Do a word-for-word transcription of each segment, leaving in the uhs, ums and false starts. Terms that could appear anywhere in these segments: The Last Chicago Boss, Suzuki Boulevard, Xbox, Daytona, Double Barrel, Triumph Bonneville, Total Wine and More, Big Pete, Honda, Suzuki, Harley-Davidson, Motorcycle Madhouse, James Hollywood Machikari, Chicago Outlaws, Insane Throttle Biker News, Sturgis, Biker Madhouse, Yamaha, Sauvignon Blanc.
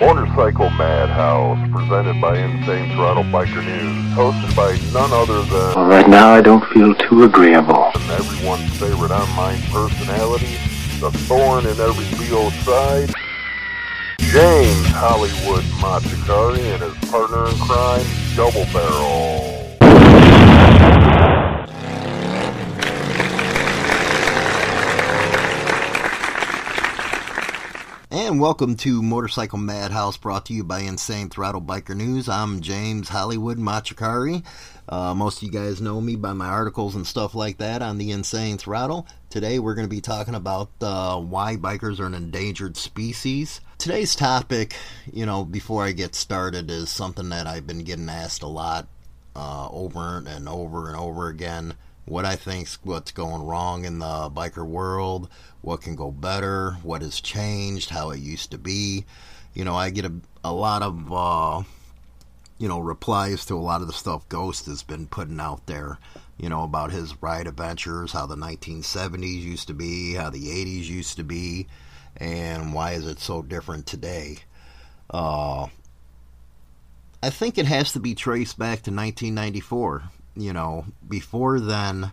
Motorcycle Madhouse, presented by Insane Throttle Biker News, hosted by none other than... Well, right now I don't feel too agreeable. ...and everyone's favorite online personality, the thorn in every wheel's side... James Hollywood Machikari and his partner in crime, Double Barrel. And welcome to Motorcycle Madhouse, brought to you by Insane Throttle Biker News. I'm James Hollywood Machikari. Uh, most of you guys know me by my articles and stuff like that on the Insane Throttle. Today we're going to be talking about uh, why bikers are an endangered species. Today's topic, you know, before I get started, is something that I've been getting asked a lot uh, over and over and over again. What I think's what's going wrong in the biker world, what can go better, what has changed, how it used to be. You know, I get a, a lot of, uh, you know, replies to a lot of the stuff Ghost has been putting out there. You know, about his ride adventures, how the nineteen seventies used to be, how the eighties used to be. And why is it so different today? Uh, I think it has to be traced back to nineteen ninety-four. You know, before then,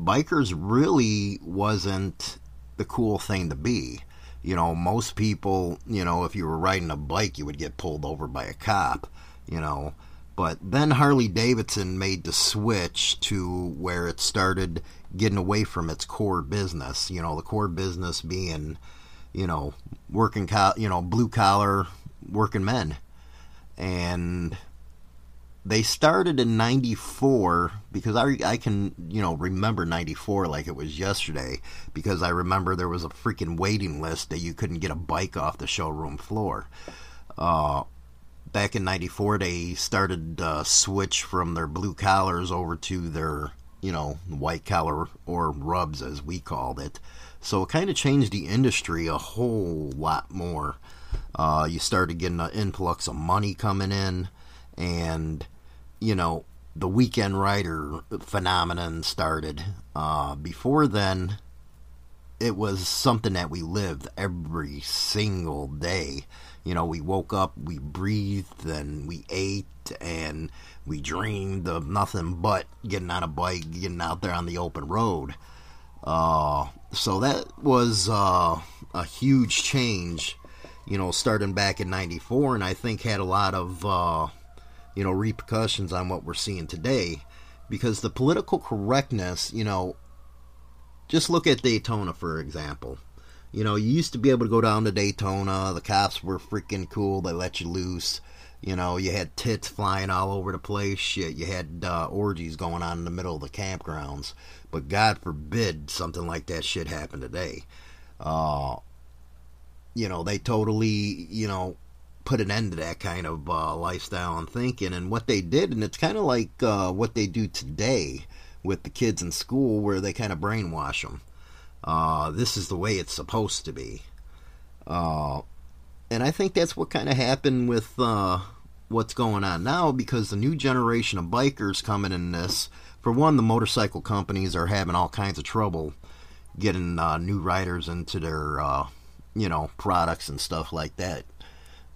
bikers really wasn't the cool thing to be. You know, most people, you know, if you were riding a bike, you would get pulled over by a cop, you know. But then Harley-Davidson made the switch to where it started getting away from its core business. You know, the core business being, you know, working, co- you know, blue-collar working men. And they started in ninety-four, because I, I can, you know, remember ninety-four like it was yesterday, because I remember there was a freaking waiting list that you couldn't get a bike off the showroom floor. Uh... Back in ninety-four, they started to uh, switch from their blue collars over to their, you know, white collar, or rubs as we called it. So it kind of changed the industry a whole lot more. Uh, you started getting an influx of money coming in, and, you know, the weekend rider phenomenon started. Uh, before then, it was something that we lived every single day. You know, we woke up, we breathed, and we ate, and we dreamed of nothing but getting on a bike, getting out there on the open road. Uh, so that was uh, a huge change, you know, starting back in ninety-four, and I think had a lot of, uh, you know, repercussions on what we're seeing today. Because the political correctness, you know, just look at Daytona, for example. You know, you used to be able to go down to Daytona. The cops were freaking cool. They let you loose. You know, you had tits flying all over the place. Shit, you had uh, orgies going on in the middle of the campgrounds. But God forbid something like that shit happen today. Uh, you know, they totally, you know, put an end to that kind of uh, lifestyle and thinking. And what they did, and it's kind of like uh, what they do today with the kids in school, where they kind of brainwash them. Uh, this is the way it's supposed to be. Uh, and I think that's what kind of happened with uh, what's going on now, because the new generation of bikers coming in this, for one, the motorcycle companies are having all kinds of trouble getting uh, new riders into their, uh, you know, products and stuff like that.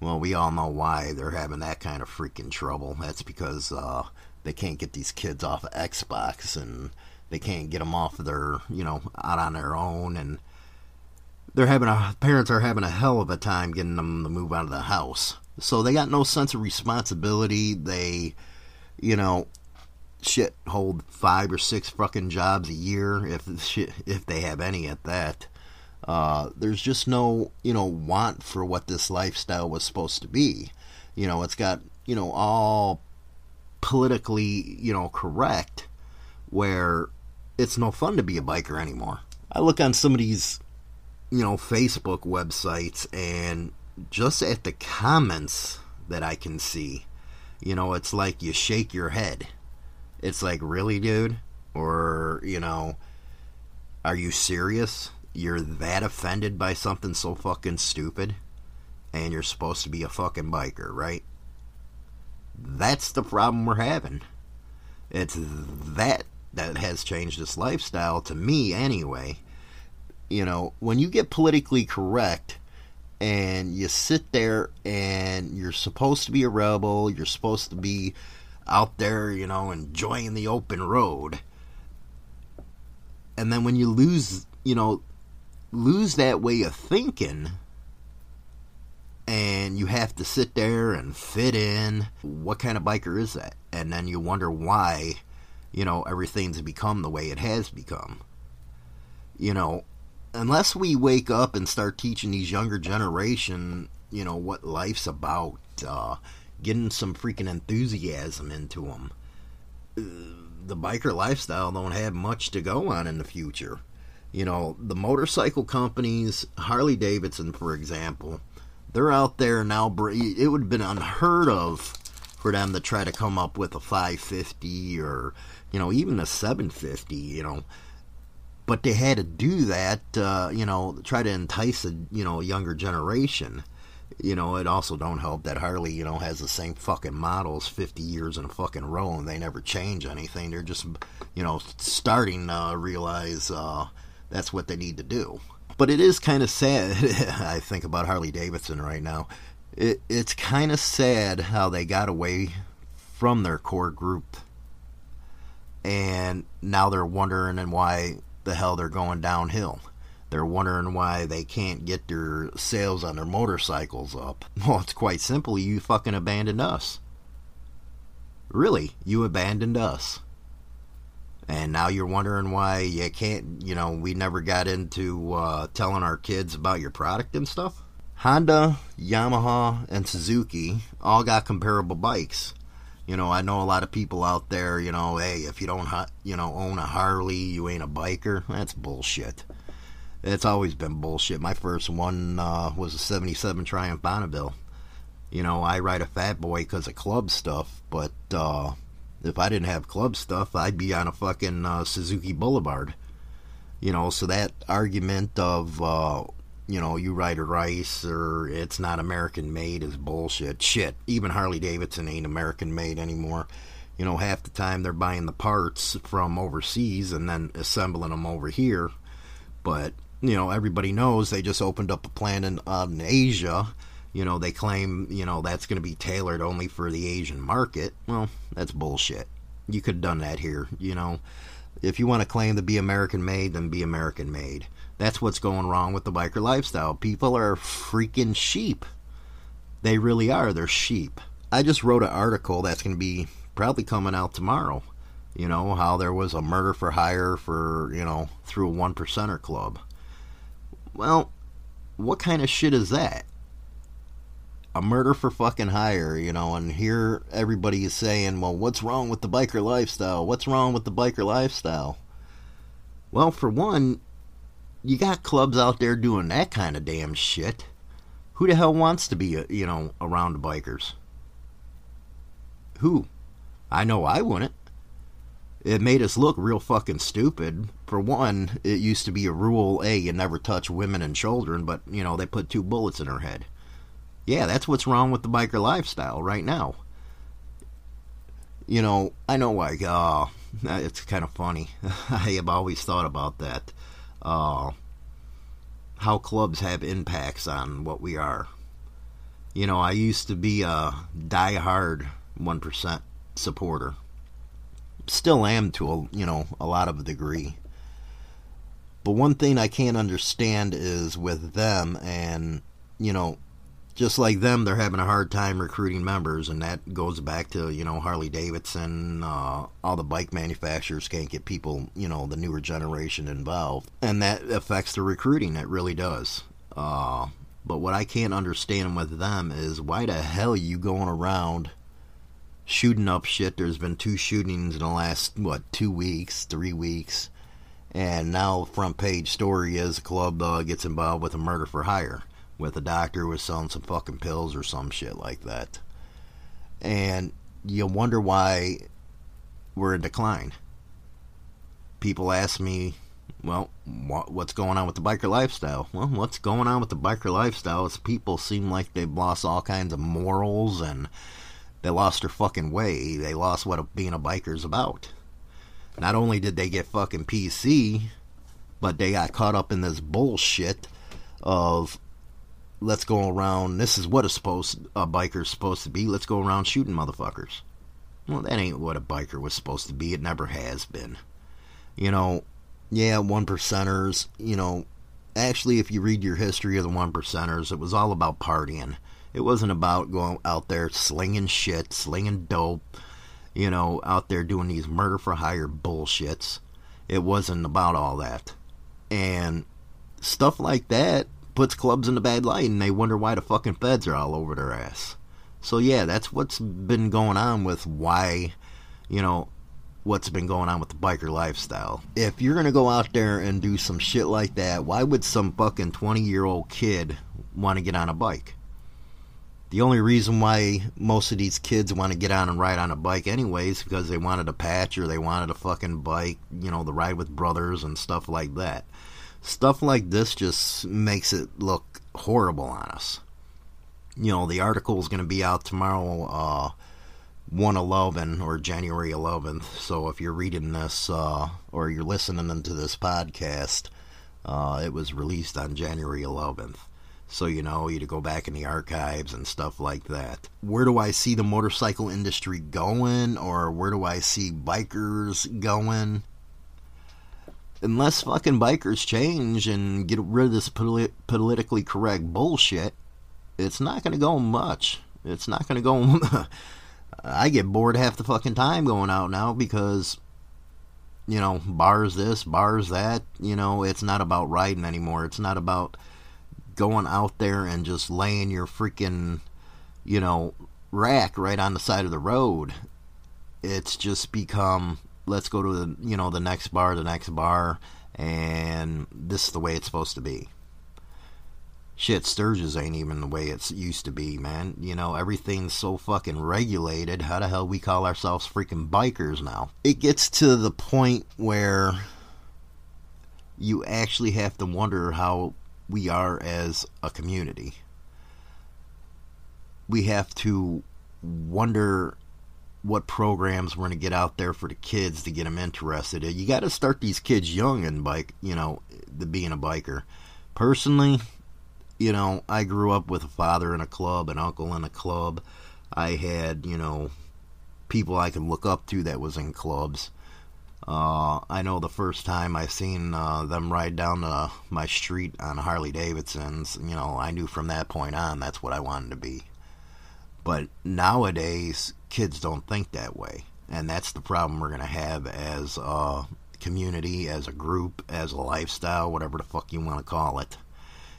Well, we all know why they're having that kind of freaking trouble. That's because uh, they can't get these kids off of Xbox, and they can't get them off of their, you know, out on their own, and they're having a, parents are having a hell of a time getting them to move out of the house. So they got no sense of responsibility. They, you know, shit, hold five or six fucking jobs a year, if if they have any at that. Uh, there's just no, you know, want for what this lifestyle was supposed to be. You know, it's got, you know, all politically, you know, correct, where it's no fun to be a biker anymore. I look on some of these, you know, Facebook websites, and just at the comments that I can see, you know, it's like you shake your head. It's like, really, dude? Or, you know, are you serious? You're that offended by something so fucking stupid? And you're supposed to be a fucking biker, right? That's the problem we're having. It's that that has changed this lifestyle, to me anyway. You know, when you get politically correct and you sit there and you're supposed to be a rebel, you're supposed to be out there, you know, enjoying the open road. And then when you lose, you know, lose that way of thinking, and you have to sit there and fit in, what kind of biker is that? And then you wonder why, you know, everything's become the way it has become. You know, unless we wake up and start teaching these younger generation, you know, what life's about, uh, getting some freaking enthusiasm into them, the biker lifestyle don't have much to go on in the future. You know, the motorcycle companies, Harley-Davidson, for example, they're out there now. It would have been unheard of for them to try to come up with a five fifty or, you know, even a seven fifty, you know. But they had to do that, uh, you know, try to entice a, you know, younger generation. You know, it also don't help that Harley, you know, has the same fucking models fifty years in a fucking row, and they never change anything. They're just, you know, starting to uh, realize uh, that's what they need to do. But it is kind of sad, I think about Harley-Davidson right now. It, it's kind of sad how they got away from their core group. And now they're wondering and why the hell they're going downhill. They're wondering why they can't get their sales on their motorcycles up. Well, it's quite simple. You fucking abandoned us. Really, you abandoned us. And now you're wondering why you can't, you know, we never got into uh, telling our kids about your product and stuff. Honda, Yamaha, and Suzuki all got comparable bikes. You know, I know a lot of people out there, you know, hey, if you don't, you know, own a Harley, you ain't a biker. That's bullshit. It's always been bullshit. My first one uh, was a seventy-seven Triumph Bonneville. You know, I ride a fat boy because of club stuff, but uh, if I didn't have club stuff, I'd be on a fucking uh, Suzuki Boulevard. You know, so that argument of, uh, you know, you ride a race or it's not American made is bullshit. Shit, even Harley-Davidson ain't American made anymore. You know, half the time they're buying the parts from overseas and then assembling them over here. But, you know, everybody knows they just opened up a plant in, uh, in Asia. You know, they claim, you know, that's going to be tailored only for the Asian market. Well, that's bullshit. You could have done that here, you know. If you want to claim to be American made, then be American made. That's what's going wrong with the biker lifestyle. People are freaking sheep. They really are. They're sheep. I just wrote an article that's going to be probably coming out tomorrow. You know, how there was a murder for hire for, you know, through a one percenter club. Well, what kind of shit is that? A murder for fucking hire, you know, and here everybody is saying, well, what's wrong with the biker lifestyle? What's wrong with the biker lifestyle? Well, for one, you got clubs out there doing that kind of damn shit. Who the hell wants to be, you know, around bikers? Who? I know I wouldn't. It made us look real fucking stupid. For one, it used to be a rule, hey, you never touch women and children, but, you know, they put two bullets in her head. Yeah, that's what's wrong with the biker lifestyle right now. You know, I know, like, uh, it's kind of funny. I have always thought about that. Uh, how clubs have impacts on what we are. You know, I used to be a die-hard one percent supporter. Still am to a, you know, a lot of a degree. But one thing I can't understand is with them, and, you know, just like them, they're having a hard time recruiting members, and that goes back to, you know, Harley-Davidson, uh, all the bike manufacturers can't get people, you know, the newer generation involved, and that affects the recruiting. It really does. Uh, but what I can't understand with them is why the hell are you going around shooting up shit? There's been two shootings in the last, what, two weeks, three weeks. And now front page story is the club uh, gets involved with a murder for hire. with a doctor who was selling some fucking pills or some shit like that. And you wonder why we're in decline. People ask me, well, what's going on with the biker lifestyle? Well, what's going on with the biker lifestyle is people seem like they've lost all kinds of morals, and they lost their fucking way. They lost what being a biker's about. Not only did they get fucking P C, but they got caught up in this bullshit of, let's go around, this is what a, supposed, a biker's supposed to be, let's go around shooting motherfuckers. Well, that ain't what a biker was supposed to be. It never has been. You know, yeah, one percenters, you know, actually if you read your history of the one percenters, it was all about partying. It wasn't about going out there slinging shit, slinging dope, you know, out there doing these murder for hire bullshits. It wasn't about all that. And stuff like that puts clubs in the bad light, and they wonder why the fucking feds are all over their ass. So yeah, that's what's been going on with why, you know, what's been going on with the biker lifestyle. If you're going to go out there and do some shit like that, why would some fucking twenty-year-old kid want to get on a bike? The only reason why most of these kids want to get on and ride on a bike anyways is because they wanted a patch or they wanted a fucking bike, you know, the ride with brothers and stuff like that. Stuff like this just makes it look horrible on us. You know, the article is going to be out tomorrow, uh, one eleven or January eleventh, so if you're reading this uh, or you're listening to this podcast, uh, it was released on January eleventh, so you know, you to go back in the archives and stuff like that. Where do I see the motorcycle industry going, or where do I see bikers going? Unless fucking bikers change and get rid of this polit- politically correct bullshit, it's not going to go much. It's not going to go... I get bored half the fucking time going out now because, you know, bars this, bars that, you know, it's not about riding anymore. It's not about going out there and just laying your freaking, you know, rack right on the side of the road. It's just become, let's go to the, you know, the next bar, the next bar, and this is the way it's supposed to be. Shit, Sturgis ain't even the way it used to be, man. You know, everything's so fucking regulated. How the hell we call ourselves freaking bikers now? It gets to the point where you actually have to wonder how we are as a community. We have to wonder what programs we're going to get out there for the kids to get them interested. You got to start these kids young in bike, you know, the being a biker. Personally, you know, I grew up with a father in a club, an uncle in a club. I had, you know, people I could look up to that was in clubs. Uh, I know the first time I seen uh, them ride down the, my street on Harley-Davidsons, you know, I knew from that point on that's what I wanted to be. But nowadays, kids don't think that way. And that's the problem we're going to have as a community, as a group, as a lifestyle, whatever the fuck you want to call it.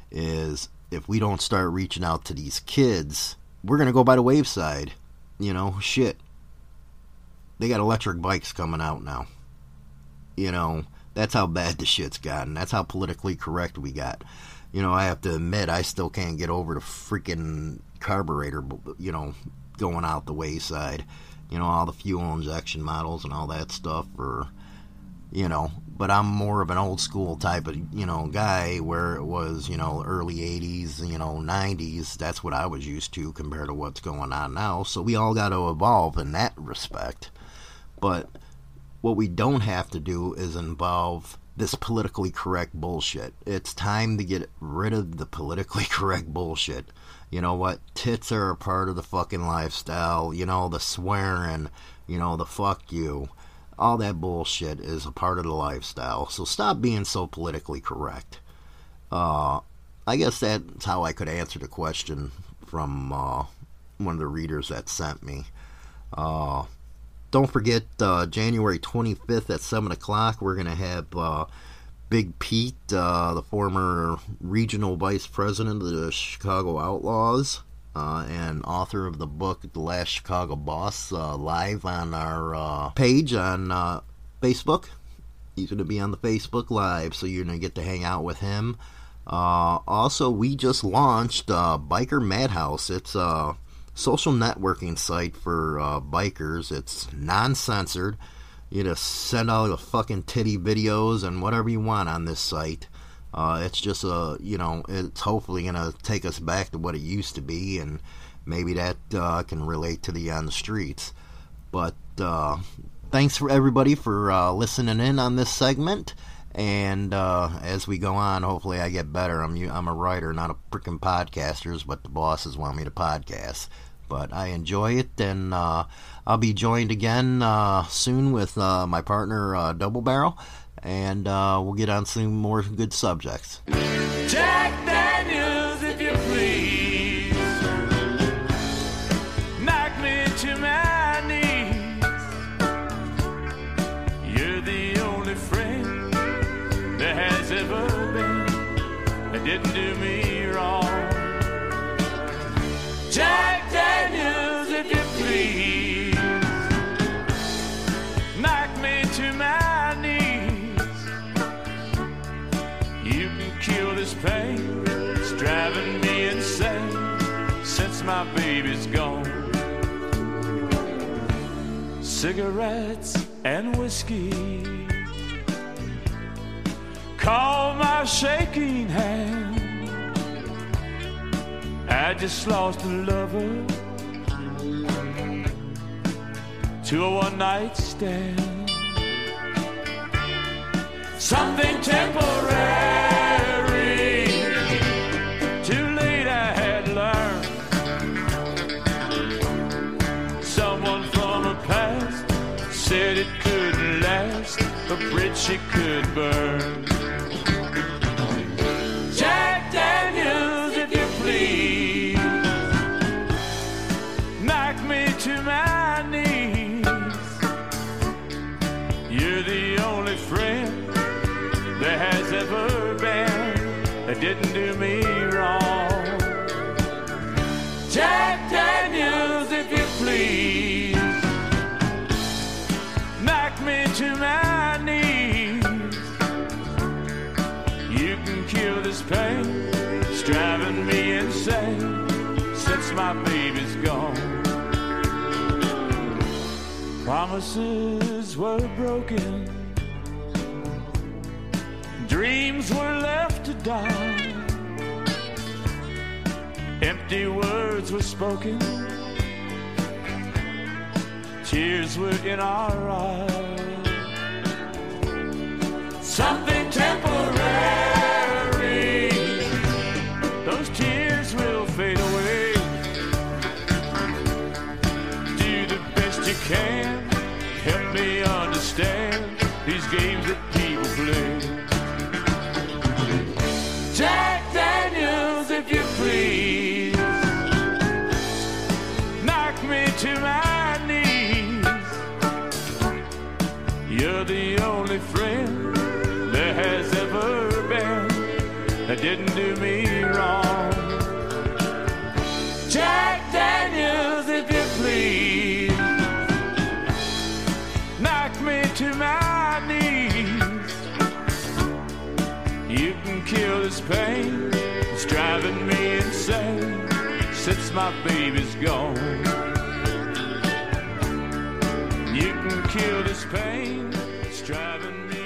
Is if we don't start reaching out to these kids, we're going to go by the wayside. You know, shit. They got electric bikes coming out now. You know, that's how bad the shit's gotten. That's how politically correct we got. You know, I have to admit, I still can't get over the freaking carburetor, you know, going out the wayside. You know, all the fuel injection models and all that stuff are, you know, but I'm more of an old school type of, you know, guy where it was, you know, early eighties, you know, nineties. That's what I was used to compared to what's going on now. So we all got to evolve in that respect. But what we don't have to do is involve this politically correct bullshit. It's time to get rid of the politically correct bullshit. You know what? Tits are a part of the fucking lifestyle. You know, the swearing, you know, the fuck you. All that bullshit is a part of the lifestyle, so stop being so politically correct. Uh, I guess that's how I could answer the question from uh, one of the readers that sent me. Uh, don't forget, uh, January twenty-fifth at seven o'clock, we're going to have uh, Big Pete, uh, the former regional vice president of the Chicago Outlaws, Uh, and author of the book The Last Chicago Boss, uh, live on our uh, page on uh, Facebook. He's going to be on the Facebook Live, so you're going to get to hang out with him. Uh, also, we just launched uh, Biker Madhouse. It's a social networking site for uh, bikers. It's non-censored. You just send out the fucking titty videos and whatever you want on this site. Uh, it's just a, you know, it's hopefully going to take us back to what it used to be, and maybe that uh, can relate to the on the streets. But uh, thanks for everybody for uh, listening in on this segment. And uh, as we go on, hopefully I get better. I'm I'm a writer, not a freaking podcaster, but the bosses want me to podcast. But I enjoy it, and uh, I'll be joined again uh, soon with uh, my partner, uh, Double Barrel, and uh, we'll get on to some more good subjects. Jack Daniels, if you please, knock me to my knees. You're the only friend that has ever been that didn't do me wrong. Jack. Pain, it's driving me insane since my baby's gone. Cigarettes and whiskey call my shaking hand. I just lost a lover to a one-night stand. Something temporary. Said it couldn't last, a bridge it could burn. Jack Daniels, if you please, knock me to my knees. You're the only friend there has ever been that didn't do me wrong. Jack Daniels, if you please, to my knees. You can kill this pain, it's driving me insane since my baby's gone. Promises were broken, dreams were left to die. Empty words were spoken, tears were in our eyes. Something temporary, those tears will fade away. Do the best you can, help me understand these games that people play. Jack Daniels, if you please, knock me to my knees. You're the only friend has ever been that didn't do me wrong. Jack Daniels, if you please, knock me to my knees. You can kill this pain, it's driving me insane since my baby's gone. You can kill this pain, it's driving me.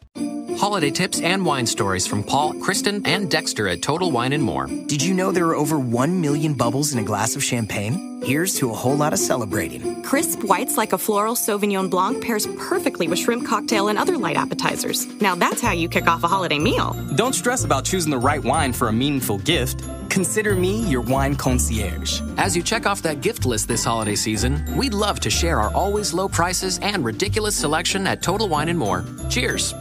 holiday tips, and wine stories from Paul, Kristen, and Dexter at Total Wine and More. Did you know there are over one million bubbles in a glass of champagne? Here's to a whole lot of celebrating. Crisp whites like a floral Sauvignon Blanc pairs perfectly with shrimp cocktail and other light appetizers. Now that's how you kick off a holiday meal. Don't stress about choosing the right wine for a meaningful gift. Consider me your wine concierge. As you check off that gift list this holiday season, we'd love to share our always low prices and ridiculous selection at Total Wine and More. Cheers!